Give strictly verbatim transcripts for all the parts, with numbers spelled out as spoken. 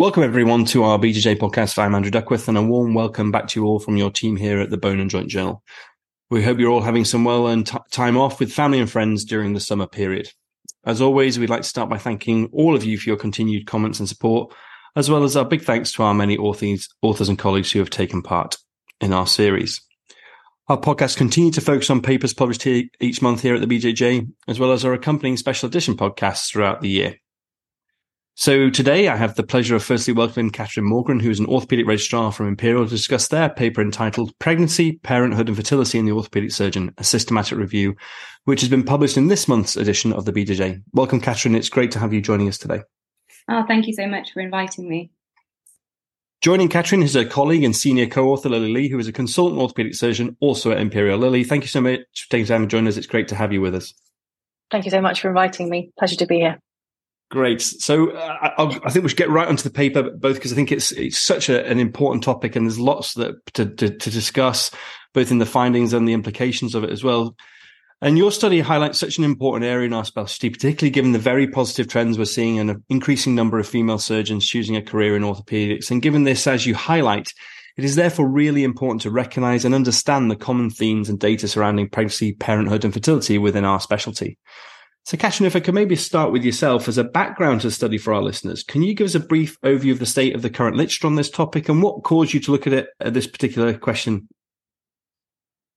Welcome everyone to our B J J podcast. I'm Andrew Duckworth and a warm welcome back to you all from your team here at the Bone and Joint Journal. We hope you're all having some well-earned t- time off with family and friends during the summer period. As always, we'd like to start by thanking all of you for your continued comments and support, as well as our big thanks to our many authors, authors and colleagues who have taken part in our series. Our podcasts continue to focus on papers published here each month here at the B J J, as well as our accompanying special edition podcasts throughout the year. So today I have the pleasure of firstly welcoming Catherine Morgan, who is an orthopaedic registrar from Imperial, to discuss their paper entitled Pregnancy, Parenthood and Fertility in the Orthopaedic Surgeon, a Systematic Review, which has been published in this month's edition of the B J J. Welcome, Catherine. It's great to have you joining us today. Oh, thank you so much for inviting me. Joining Catherine is her colleague and senior co-author, Lily Li, who is a consultant orthopaedic surgeon also at Imperial. Lily, thank you so much for taking time to join us. It's great to have you with us. Thank you so much for inviting me. Pleasure to be here. Great. So uh, I'll, I think we should get right onto the paper, both because I think it's it's such a, an important topic and there's lots that to, to, to discuss, both in the findings and the implications of it as well. And your study highlights such an important area in our specialty, particularly given the very positive trends we're seeing and an increasing number of female surgeons choosing a career in orthopedics. And given this, as you highlight, it is therefore really important to recognise and understand the common themes and data surrounding pregnancy, parenthood and fertility within our specialty. So, Catherine, if I could maybe start with yourself as a background to the study for our listeners, can you give us a brief overview of the state of the current literature on this topic and what caused you to look at it at this particular question?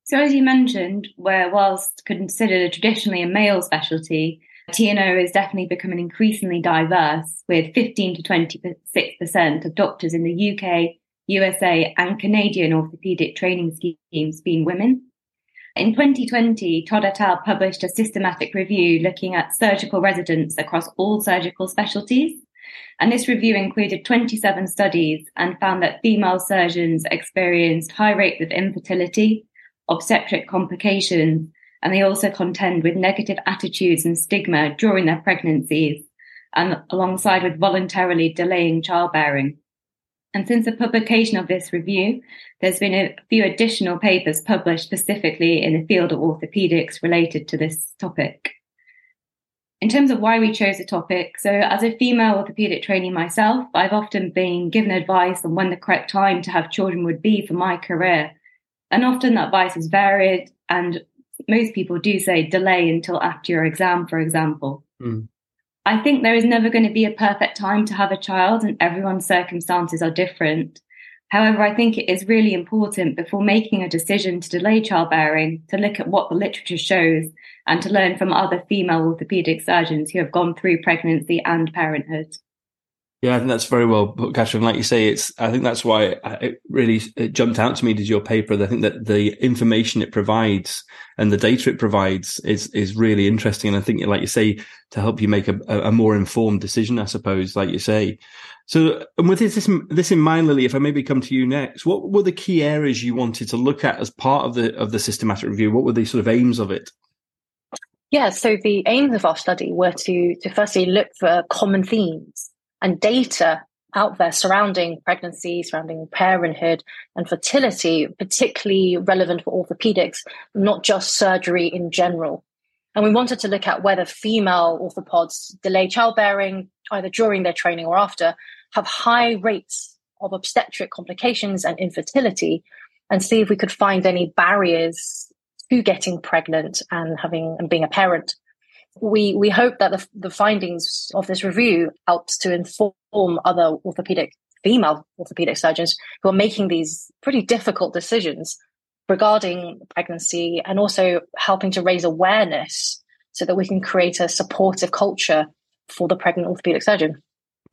So, as you mentioned, where whilst considered traditionally a male specialty, T and O is definitely becoming increasingly diverse, with fifteen to twenty-six percent of doctors in the U K, U S A and Canadian orthopaedic training schemes being women. In twenty twenty, Todd et al. Published a systematic review looking at surgical residents across all surgical specialties. And this review included twenty-seven studies and found that female surgeons experienced high rates of infertility, obstetric complications, and they also contend with negative attitudes and stigma during their pregnancies, and alongside with voluntarily delaying childbearing. And since the publication of this review, there's been a few additional papers published specifically in the field of orthopaedics related to this topic. In terms of why we chose the topic, so as a female orthopaedic trainee myself, I've often been given advice on when the correct time to have children would be for my career. And often that advice is varied, and most people do say delay until after your exam, for example. Mm. I think there is never going to be a perfect time to have a child and everyone's circumstances are different. However, I think it is really important before making a decision to delay childbearing to look at what the literature shows and to learn from other female orthopaedic surgeons who have gone through pregnancy and parenthood. Yeah, I think that's very well put, Catherine. Like you say, it's. I think that's why it really it jumped out to me as your paper. I think that the information it provides and the data it provides is is really interesting. And I think, like you say, to help you make a, a more informed decision, I suppose, like you say. So, and with this this in mind, Lily, if I maybe come to you next, what were the key areas you wanted to look at as part of the of the systematic review? What were the sort of aims of it? Yeah, so the aims of our study were to to firstly look for common themes and data out there surrounding pregnancy, surrounding parenthood and fertility, particularly relevant for orthopedics, not just surgery in general. And we wanted to look at whether female orthopods delay childbearing, either during their training or after, have high rates of obstetric complications and infertility, and see if we could find any barriers to getting pregnant and having and being a parent. We we hope that the, the findings of this review helps to inform other orthopedic female orthopedic surgeons who are making these pretty difficult decisions regarding pregnancy, and also helping to raise awareness so that we can create a supportive culture for the pregnant orthopedic surgeon.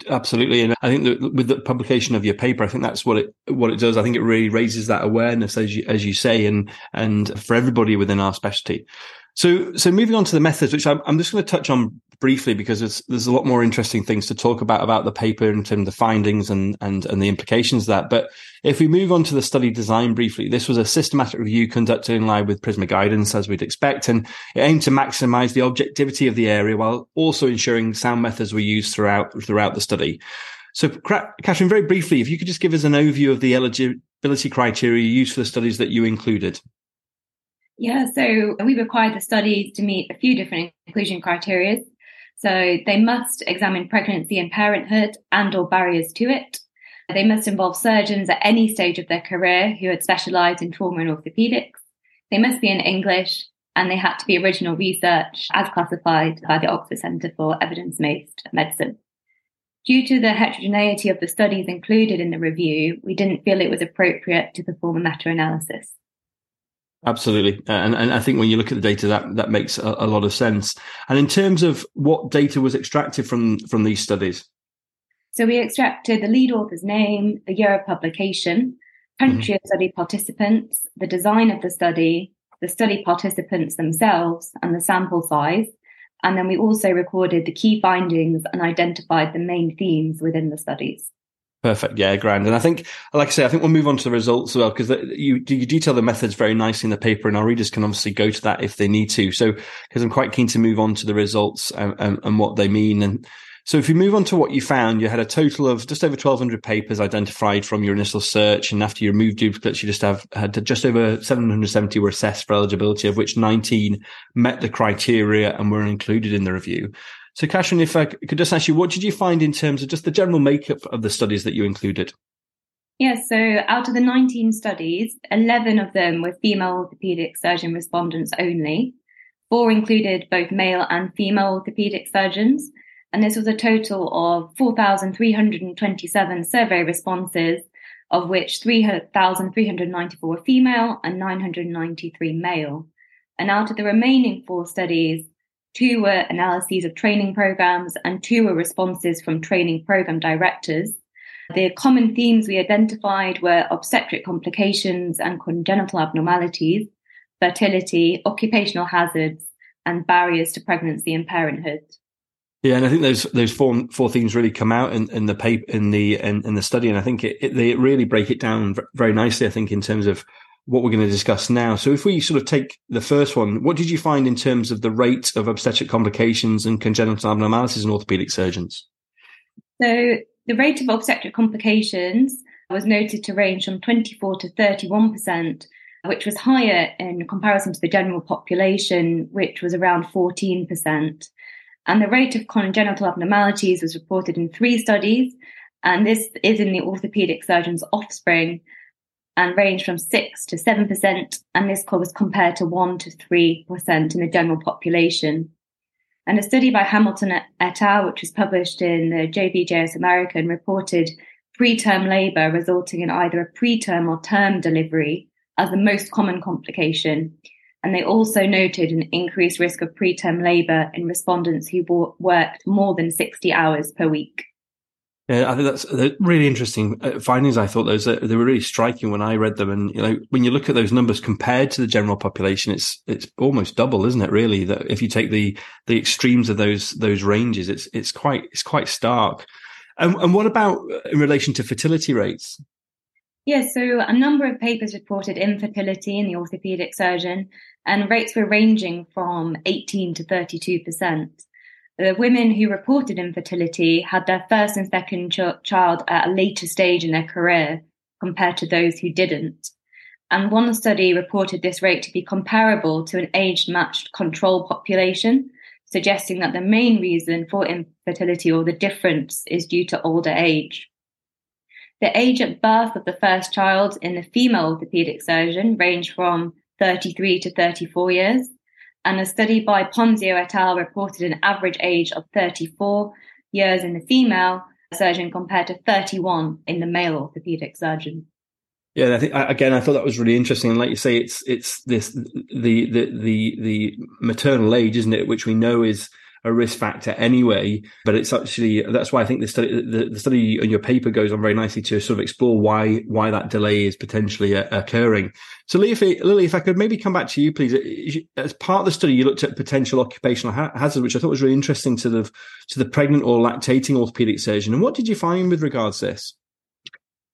Absolutely. And I think that with the publication of your paper, I think that's what it what it does. I think it really raises that awareness, as you, as you say, and and for everybody within our specialty. So, so moving on to the methods, which I'm, I'm just going to touch on briefly because there's, there's a lot more interesting things to talk about about the paper in terms of the findings and, and, and the implications of that. But if we move on to the study design briefly, this was a systematic review conducted in line with PRISMA guidance, as we'd expect, and it aimed to maximise the objectivity of the area while also ensuring sound methods were used throughout throughout the study. So, Catherine, very briefly, if you could just give us an overview of the eligibility criteria used for the studies that you included. Yeah, so we required the studies to meet a few different inclusion criteria. So they must examine pregnancy and parenthood and or barriers to it. They must involve surgeons at any stage of their career who had specialised in trauma and orthopaedics. They must be in English, and they had to be original research as classified by the Oxford Centre for Evidence Based Medicine. Due to the heterogeneity of the studies included in the review, we didn't feel it was appropriate to perform a meta-analysis. Absolutely. And, and I think when you look at the data, that, that makes a, a lot of sense. And in terms of what data was extracted from, from these studies? So we extracted the lead author's name, the year of publication, country mm-hmm. of study participants, the design of the study, the study participants themselves, and the sample size. And then we also recorded the key findings and identified the main themes within the studies. Perfect. Yeah, grand. And I think, like I say, I think we'll move on to the results as well, because you, you detail the methods very nicely in the paper, and our readers can obviously go to that if they need to. So, because I'm quite keen to move on to the results and, and, and what they mean. And so if you move on to what you found, you had a total of just over twelve hundred papers identified from your initial search. And after you removed duplicates, you just have had just over seven hundred seventy were assessed for eligibility, of which nineteen met the criteria and were included in the review. So, Catherine, if I could just ask you, what did you find in terms of just the general makeup of the studies that you included? Yes, yeah, so out of the nineteen studies, eleven of them were female orthopaedic surgeon respondents only. Four included both male and female orthopaedic surgeons. And this was a total of four thousand three hundred twenty-seven survey responses, of which three thousand three hundred ninety-four were female and nine hundred ninety-three male. And out of the remaining four studies, two were analyses of training programs and two were responses from training program directors. The common themes we identified were obstetric complications and congenital abnormalities, fertility, occupational hazards, and barriers to pregnancy and parenthood. Yeah, and I think those those four four themes really come out in, in the paper in the in, in the study, and I think it, it, they really break it down very nicely. I think in terms of what we're going to discuss now. So, if we sort of take the first one, what did you find in terms of the rate of obstetric complications and congenital abnormalities in orthopaedic surgeons? So, the rate of obstetric complications was noted to range from twenty-four to thirty-one percent, which was higher in comparison to the general population, which was around fourteen percent. And the rate of congenital abnormalities was reported in three studies, and this is in the orthopaedic surgeon's offspring, and ranged from six to seven percent, and this was compared to one to three percent in the general population. And a study by Hamilton et al., which was published in the J B J S American, reported preterm labour resulting in either a preterm or term delivery as the most common complication. And they also noted an increased risk of preterm labour in respondents who w- worked more than sixty hours per week. Yeah, I think that's really interesting findings. I thought those they were really striking when I read them. And you know, when you look at those numbers compared to the general population, it's it's almost double, isn't it? Really, that if you take the the extremes of those those ranges, it's it's quite it's quite stark. And, and what about in relation to fertility rates? Yes, yeah, so a number of papers reported infertility in the orthopaedic surgeon, and rates were ranging from eighteen to thirty-two percent. The women who reported infertility had their first and second ch- child at a later stage in their career compared to those who didn't. And one study reported this rate to be comparable to an age-matched control population, suggesting that the main reason for infertility or the difference is due to older age. The age at birth of the first child in the female orthopaedic surgeon ranged from thirty-three to thirty-four years, and a study by Ponzio et al. Reported an average age of thirty-four years in the female surgeon compared to thirty-one in the male orthopaedic surgeon. Yeah, I think again, I thought that was really interesting. And like you say, it's it's this the the the, the maternal age, isn't it, which we know is a risk factor anyway, but it's actually that's why I think the study the, the study in your paper goes on very nicely to sort of explore why why that delay is potentially uh, occurring. So Lily if, it, Lily, if I could maybe come back to you, please. As part of the study, you looked at potential occupational ha- hazards, which I thought was really interesting to the to the pregnant or lactating orthopaedic surgeon. And what did you find with regards to this?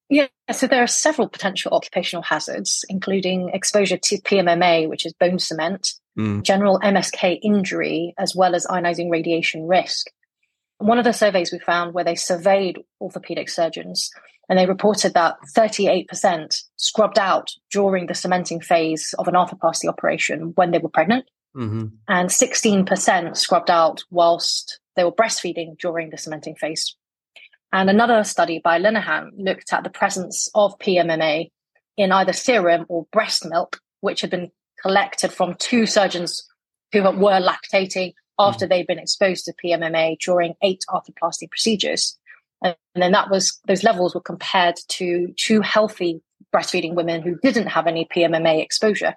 Yeah, so there are several potential occupational hazards, including exposure to P M M A, which is bone cement, mm. general M S K injury, as well as ionizing radiation risk. One of the surveys we found where they surveyed orthopedic surgeons, and they reported that thirty-eight percent scrubbed out during the cementing phase of an arthroplasty operation when they were pregnant, mm-hmm. and sixteen percent scrubbed out whilst they were breastfeeding during the cementing phase. And another study by Linehan looked at the presence of P M M A in either serum or breast milk, which had been collected from two surgeons who were lactating after they'd been exposed to P M M A during eight arthroplasty procedures. And then that was, those levels were compared to two healthy breastfeeding women who didn't have any P M M A exposure.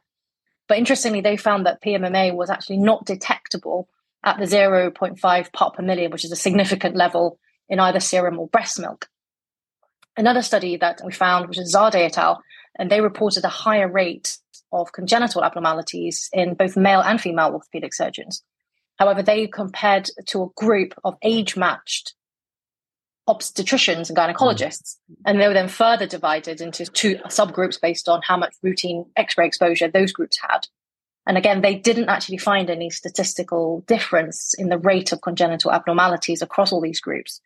But interestingly, they found that P M M A was actually not detectable at the zero point five part per million, which is a significant level in either serum or breast milk. Another study that we found, which is Zarde et al., and they reported a higher rate of congenital abnormalities in both male and female orthopedic surgeons. However, they compared to a group of age-matched obstetricians and gynecologists, and they were then further divided into two subgroups based on how much routine X-ray exposure those groups had. And again, they didn't actually find any statistical difference in the rate of congenital abnormalities across all these groups.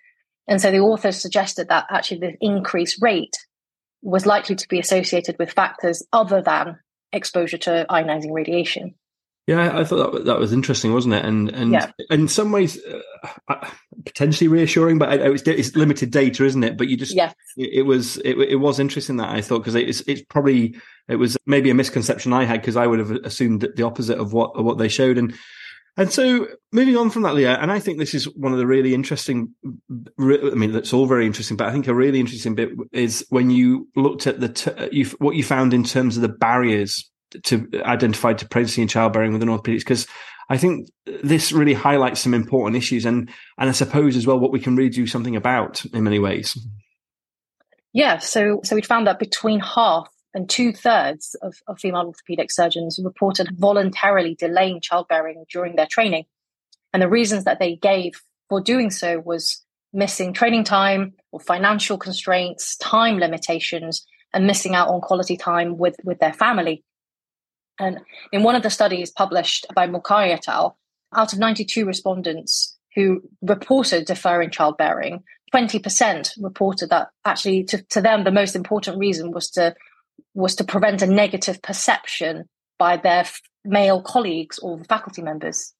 And so the authors suggested that actually the increased rate was likely to be associated with factors other than exposure to ionizing radiation. Yeah, I thought that, that was interesting, wasn't it? And and, yeah. and in some ways, uh, potentially reassuring, but it, it's, it's limited data, isn't it? But you just, yes. it, it was it, it was interesting that I thought, because it's it's probably, it was maybe a misconception I had, because I would have assumed the opposite of what of what they showed. And and so moving on from that, Leah, and I think this is one of the really interesting, re- I mean, that's all very interesting, but I think a really interesting bit is when you looked at the t- you, what you found in terms of the barriers to identify to pregnancy and childbearing within orthopedics, because I think this really highlights some important issues, and and I suppose as well what we can really do something about in many ways. Yeah, so so we found that between half and two-thirds of, of female orthopedic surgeons reported voluntarily delaying childbearing during their training. And the reasons that they gave for doing so was missing training time or financial constraints, time limitations, and missing out on quality time with, with their family. And in one of the studies published by Mukai et al., out of ninety-two respondents who reported deferring childbearing, twenty percent reported that actually to, to them the most important reason was to was to prevent a negative perception by their f- male colleagues or faculty members.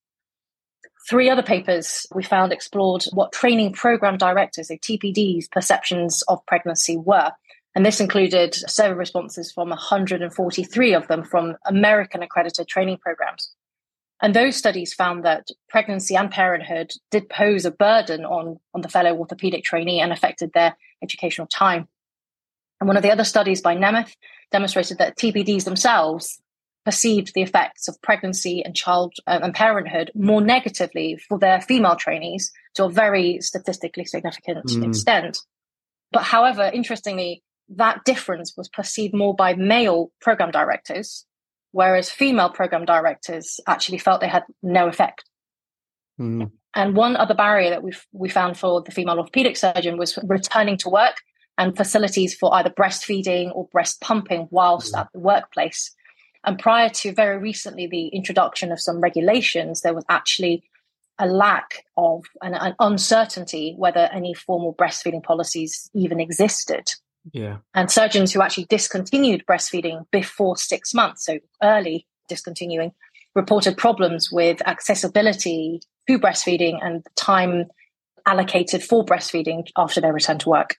Three other papers we found explored what training program directors, so T P Ds, perceptions of pregnancy were. And this included survey responses from one hundred forty-three of them from American accredited training programs. And those studies found that pregnancy and parenthood did pose a burden on, on the fellow orthopedic trainee and affected their educational time. And one of the other studies by Nemeth demonstrated that T P Ds themselves perceived the effects of pregnancy and child uh, and parenthood more negatively for their female trainees to a very statistically significant mm. extent. But however, interestingly, that difference was perceived more by male program directors, whereas female program directors actually felt they had no effect. Mm. And one other barrier that we we found for the female orthopedic surgeon was returning to work and facilities for either breastfeeding or breast pumping whilst mm. at the workplace. And prior to very recently the introduction of some regulations, there was actually a lack of an, an uncertainty whether any formal breastfeeding policies even existed. Yeah. And surgeons who actually discontinued breastfeeding before six months, so early discontinuing, reported problems with accessibility to breastfeeding and the time allocated for breastfeeding after their return to work.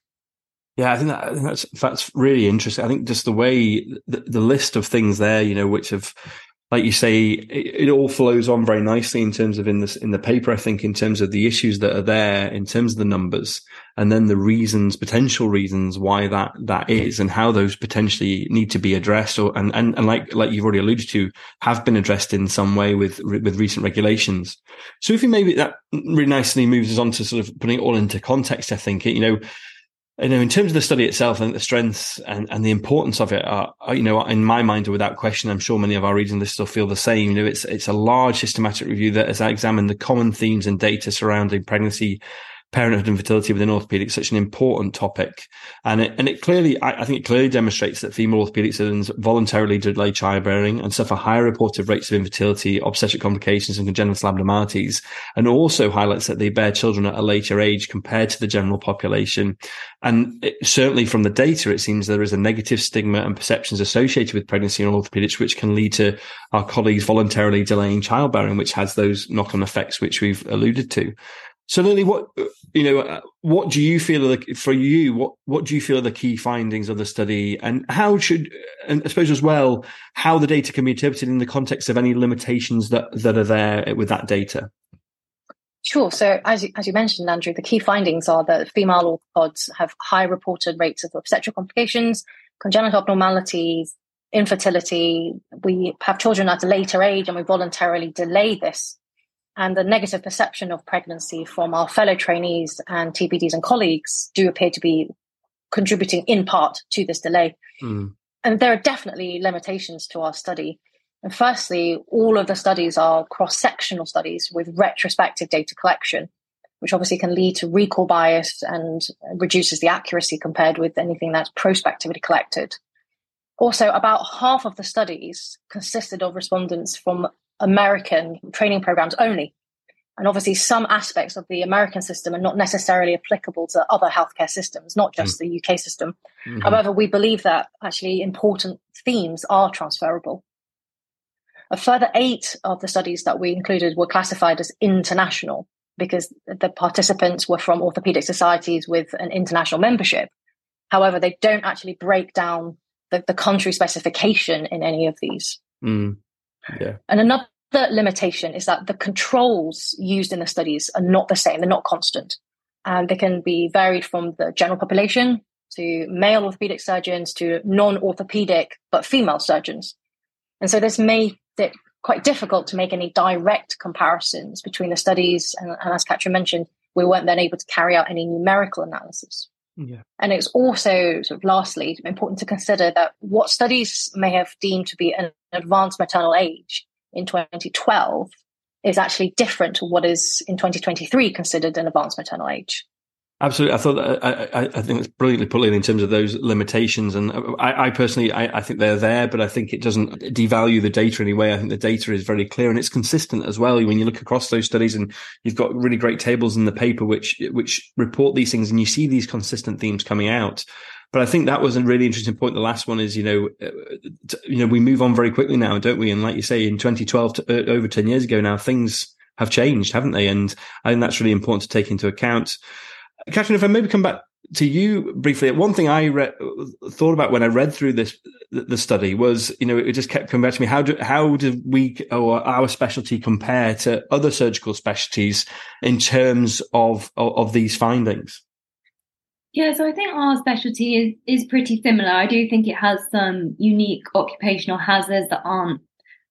Yeah, I think, that, I think that's that's really interesting. I think just the way the, the list of things there, you know, which have, like you say, it, it all flows on very nicely in terms of in this in the paper. I think in terms of the issues that are there, in terms of the numbers, and then the reasons, potential reasons why that that is, and how those potentially need to be addressed, or and and, and like like you've already alluded to, have been addressed in some way with with recent regulations. So if you maybe that really nicely moves us on to sort of putting it all into context. I think you know. You know, in terms of the study itself, I think the strengths and, and the importance of it are, are, you know, in my mind, are without question. I'm sure many of our readers and listeners will feel the same. You know, it's it's a large systematic review that has examined the common themes and data surrounding pregnancy, parenthood, and fertility within orthopedics, such an important topic. And it and it clearly, I, I think, it clearly demonstrates that female orthopedic surgeons voluntarily delay childbearing and suffer higher reported rates of infertility, obstetric complications, and congenital abnormalities. And also highlights that they bear children at a later age compared to the general population. And it, certainly from the data, it seems there is a negative stigma and perceptions associated with pregnancy and orthopedics, which can lead to our colleagues voluntarily delaying childbearing, which has those knock-on effects which we've alluded to. So, Lily, what you know, what do you feel are the, for you? What what do you feel are the key findings of the study, and how should, and I suppose as well, how the data can be interpreted in the context of any limitations that that are there with that data? Sure. So, as you, as you mentioned, Andrew, the key findings are that female orthopods have high reported rates of obstetrical complications, congenital abnormalities, infertility. We have children at a later age, and we voluntarily delay this. And the negative perception of pregnancy from our fellow trainees and T P Ds and colleagues do appear to be contributing in part to this delay. Mm. And there are definitely limitations to our study. And firstly, all of the studies are cross-sectional studies with retrospective data collection, which obviously can lead to recall bias and reduces the accuracy compared with anything that's prospectively collected. Also, about half of the studies consisted of respondents from American training programs only. And obviously, some aspects of the American system are not necessarily applicable to other healthcare systems, not just mm. the U K system. Mm-hmm. However, we believe that actually important themes are transferable. A further eight of the studies that we included were classified as international because the participants were from orthopedic societies with an international membership. However, they don't actually break down the, the country specification in any of these. Mm. Yeah. And another limitation is that the controls used in the studies are not the same. They're not constant. And they can be varied from the general population to male orthopedic surgeons to non-orthopedic but female surgeons. And so this made it quite difficult to make any direct comparisons between the studies. And, and as Catherine mentioned, we weren't then able to carry out any numerical analysis. Yeah. And it's also, sort of lastly, important to consider that what studies may have deemed to be an advanced maternal age in twenty twelve is actually different to what is in twenty twenty-three considered an advanced maternal age. Absolutely. I thought that, I, I think it's brilliantly put in, in terms of those limitations. And I, I personally, I, I think they're there, but I think it doesn't devalue the data in any way. I think the data is very clear and it's consistent as well. When you look across those studies, and you've got really great tables in the paper, which, which report these things, and you see these consistent themes coming out. But I think that was a really interesting point. The last one is, you know, you know, we move on very quickly now, don't we? And like you say, in twenty twelve, to, uh, over ten years ago now, things have changed, haven't they? And I think that's really important to take into account. Catherine, if I maybe come back to you briefly, one thing I re- thought about when I read through this the study was, you know, it just kept coming back to me. How do how do we or our specialty compare to other surgical specialties in terms of of, of these findings? Yeah, so I think our specialty is, is pretty similar. I do think it has some unique occupational hazards that aren't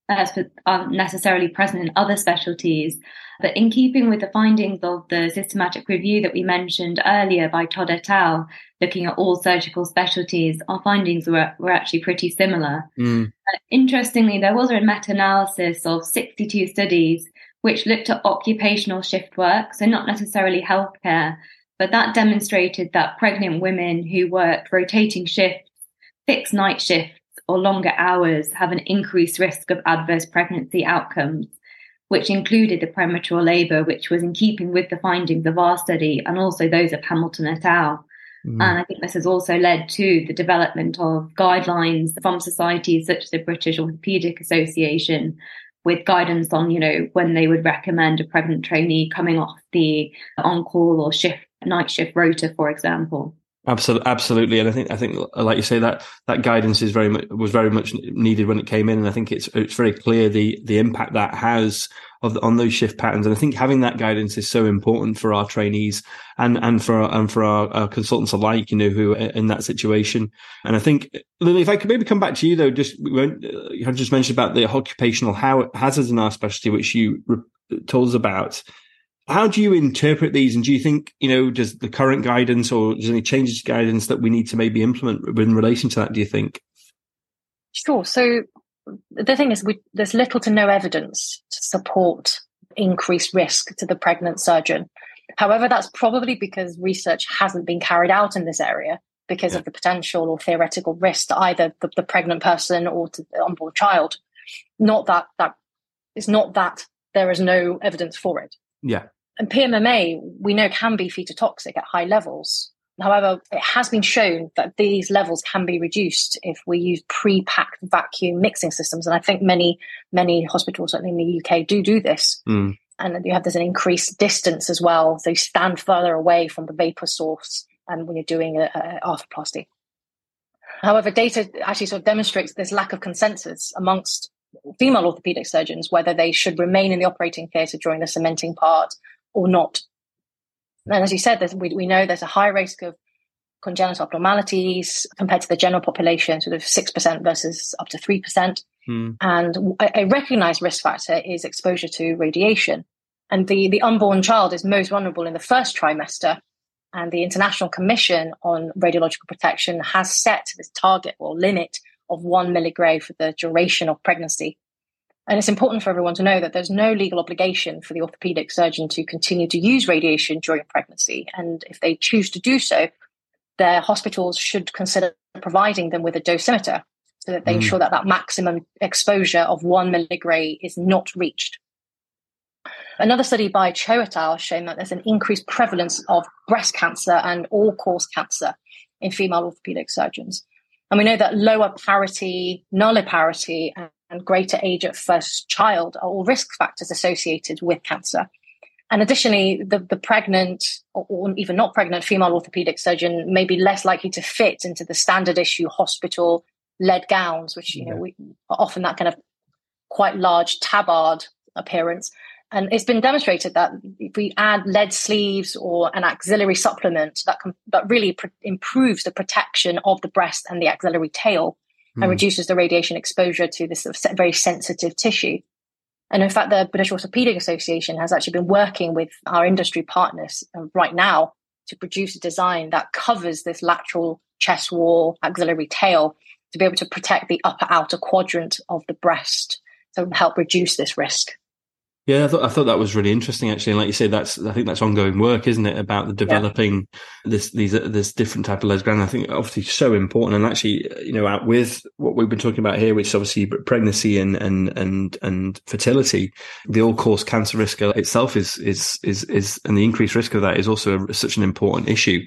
uh, aren't necessarily present in other specialties. But in keeping with the findings of the systematic review that we mentioned earlier by Todd et al., looking at all surgical specialties, our findings were, were actually pretty similar. Mm. Uh, interestingly, there was a meta-analysis of sixty-two studies which looked at occupational shift work, so not necessarily healthcare, but that demonstrated that pregnant women who worked rotating shifts, fixed night shifts, or longer hours have an increased risk of adverse pregnancy outcomes, which included the premature labour, which was in keeping with the findings of our study and also those of Hamilton et al. Mm. And I think this has also led to the development of guidelines from societies such as the British Orthopaedic Association, with guidance on, you know, when they would recommend a pregnant trainee coming off the on-call or shift night shift rota, for example. Absolutely, absolutely, and I think I think, like you say, that that guidance is very much, was very much needed when it came in, and I think it's it's very clear the the impact that has of the, on those shift patterns. And I think having that guidance is so important for our trainees and and for and for our, our consultants alike, you know, who are in that situation. And I think, Lily, if I could maybe come back to you though, just we won't, you just mentioned about the occupational hazards in our specialty, which you told us about. How do you interpret these? And do you think, you know, does the current guidance or does any changes to guidance that we need to maybe implement in relation to that, do you think? Sure. So the thing is, we, there's little to no evidence to support increased risk to the pregnant surgeon. However, that's probably because research hasn't been carried out in this area because yeah. of the potential or theoretical risk to either the, the pregnant person or to the unborn child. Not that, that it's not that there is no evidence for it. Yeah. And P M M A, we know, can be fetotoxic at high levels. However, it has been shown that these levels can be reduced if we use pre-packed vacuum mixing systems. And I think many, many hospitals, certainly in the U K, do do this. Mm. and you have this an increased distance as well. So you stand further away from the vapor source um, when you're doing an arthroplasty. However, data actually sort of demonstrates this lack of consensus amongst female orthopedic surgeons, whether they should remain in the operating theatre during the cementing part or not. And as you said, we, we know there's a high risk of congenital abnormalities compared to the general population, sort of six percent versus up to three percent. Hmm. And a, a recognised risk factor is exposure to radiation. And the, the unborn child is most vulnerable in the first trimester. And the International Commission on Radiological Protection has set this target or limit of one milligray for the duration of pregnancy. And it's important for everyone to know that there's no legal obligation for the orthopaedic surgeon to continue to use radiation during pregnancy. And if they choose to do so, their hospitals should consider providing them with a dosimeter so that they mm. ensure that that maximum exposure of one milligray is not reached. Another study by Cho et al. Shown that there's an increased prevalence of breast cancer and all-cause cancer in female orthopaedic surgeons. And we know that lower parity, nulliparity, and, and greater age at first child are all risk factors associated with cancer. And additionally, the, the pregnant or, or even not pregnant female orthopaedic surgeon may be less likely to fit into the standard issue hospital lead gowns, which, you know, we are often that kind of quite large tabard appearance. And it's been demonstrated that if we add lead sleeves or an auxiliary supplement, that com- that really pr- improves the protection of the breast and the axillary tail mm. and reduces the radiation exposure to this sort of very sensitive tissue. And in fact, the British Orthopaedic Association has actually been working with our industry partners uh, right now to produce a design that covers this lateral chest wall, axillary tail, to be able to protect the upper outer quadrant of the breast to help reduce this risk. Yeah, I thought I thought that was really interesting, actually. And like you say, that's I think that's ongoing work, isn't it, about the developing yeah. this these this different type of lead ground. I think obviously so important, and actually, you know, out with what we've been talking about here, which is obviously pregnancy and and and and fertility, the all-cause cancer risk itself is is is is, and the increased risk of that is also a, such an important issue.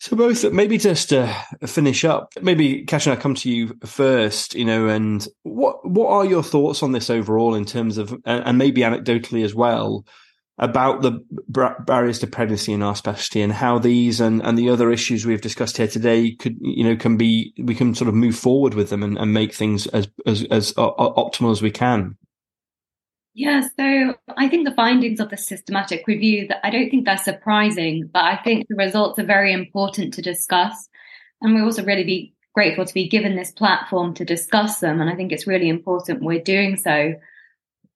So both, maybe just to finish up, maybe Catherine, I'll come to you first, you know, and what what are your thoughts on this overall in terms of, and maybe anecdotally as well, about the barriers to pregnancy in our specialty and how these and, and the other issues we've discussed here today could, you know, can be, we can sort of move forward with them and, and make things as, as, as optimal as we can. Yeah, so I think the findings of the systematic review, that I don't think they're surprising, but I think the results are very important to discuss. And we're also really be grateful to be given this platform to discuss them. And I think it's really important we're doing so.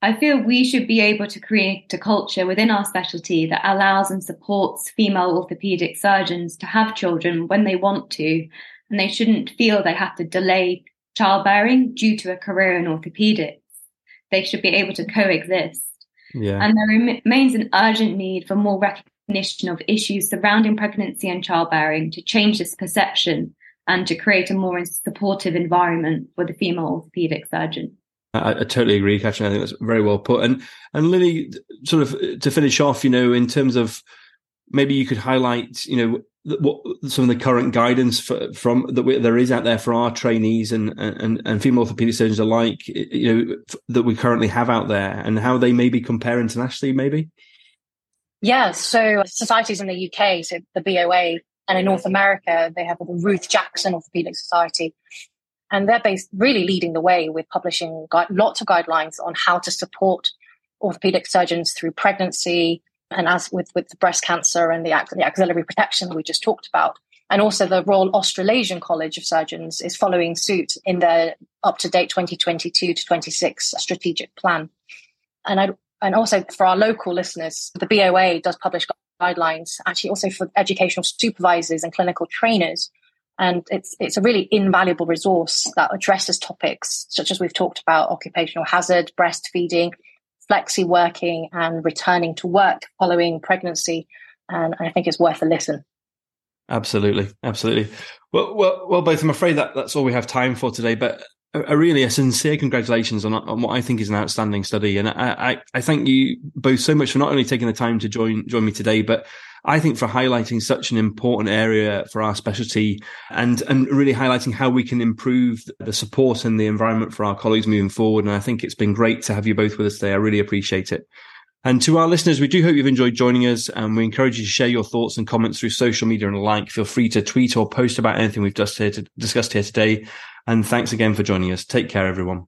I feel we should be able to create a culture within our specialty that allows and supports female orthopaedic surgeons to have children when they want to, and they shouldn't feel they have to delay childbearing due to a career in orthopaedics. They should be able to coexist. Yeah. And there remains an urgent need for more recognition of issues surrounding pregnancy and childbearing to change this perception and to create a more supportive environment for the female orthopaedic surgeon. I, I totally agree, Catherine. I think that's very well put. And and Lily, sort of to finish off, you know, in terms of maybe you could highlight, you know, what some of the current guidance for, from that we, there is out there for our trainees and, and, and female orthopedic surgeons alike, you know, that we currently have out there, and how they maybe compare internationally, maybe. Yeah, so societies in the U K, so the B O A, and in North America, they have the Ruth Jackson Orthopedic Society, and they're based really leading the way with publishing gu- lots of guidelines on how to support orthopedic surgeons through pregnancy. And as with, with the breast cancer and the, the axillary protection we just talked about. And also the Royal Australasian College of Surgeons is following suit in their up-to-date twenty twenty-two to twenty-six strategic plan. And I, and also for our local listeners, the B O A does publish guidelines, actually also for educational supervisors and clinical trainers. And it's it's a really invaluable resource that addresses topics such as we've talked about, occupational hazard, breastfeeding, flexi working and returning to work following pregnancy, and I think it's worth a listen. Absolutely, absolutely. Well, well, well, both. I'm afraid that that's all we have time for today. But a, a really, a sincere congratulations on, on what I think is an outstanding study, and I, I, I thank you both so much for not only taking the time to join join me today, but I think for highlighting such an important area for our specialty and, and really highlighting how we can improve the support and the environment for our colleagues moving forward. And I think it's been great to have you both with us today. I really appreciate it. And to our listeners, we do hope you've enjoyed joining us, and we encourage you to share your thoughts and comments through social media and the like. Feel free to tweet or post about anything we've just here to, discussed here today. And thanks again for joining us. Take care, everyone.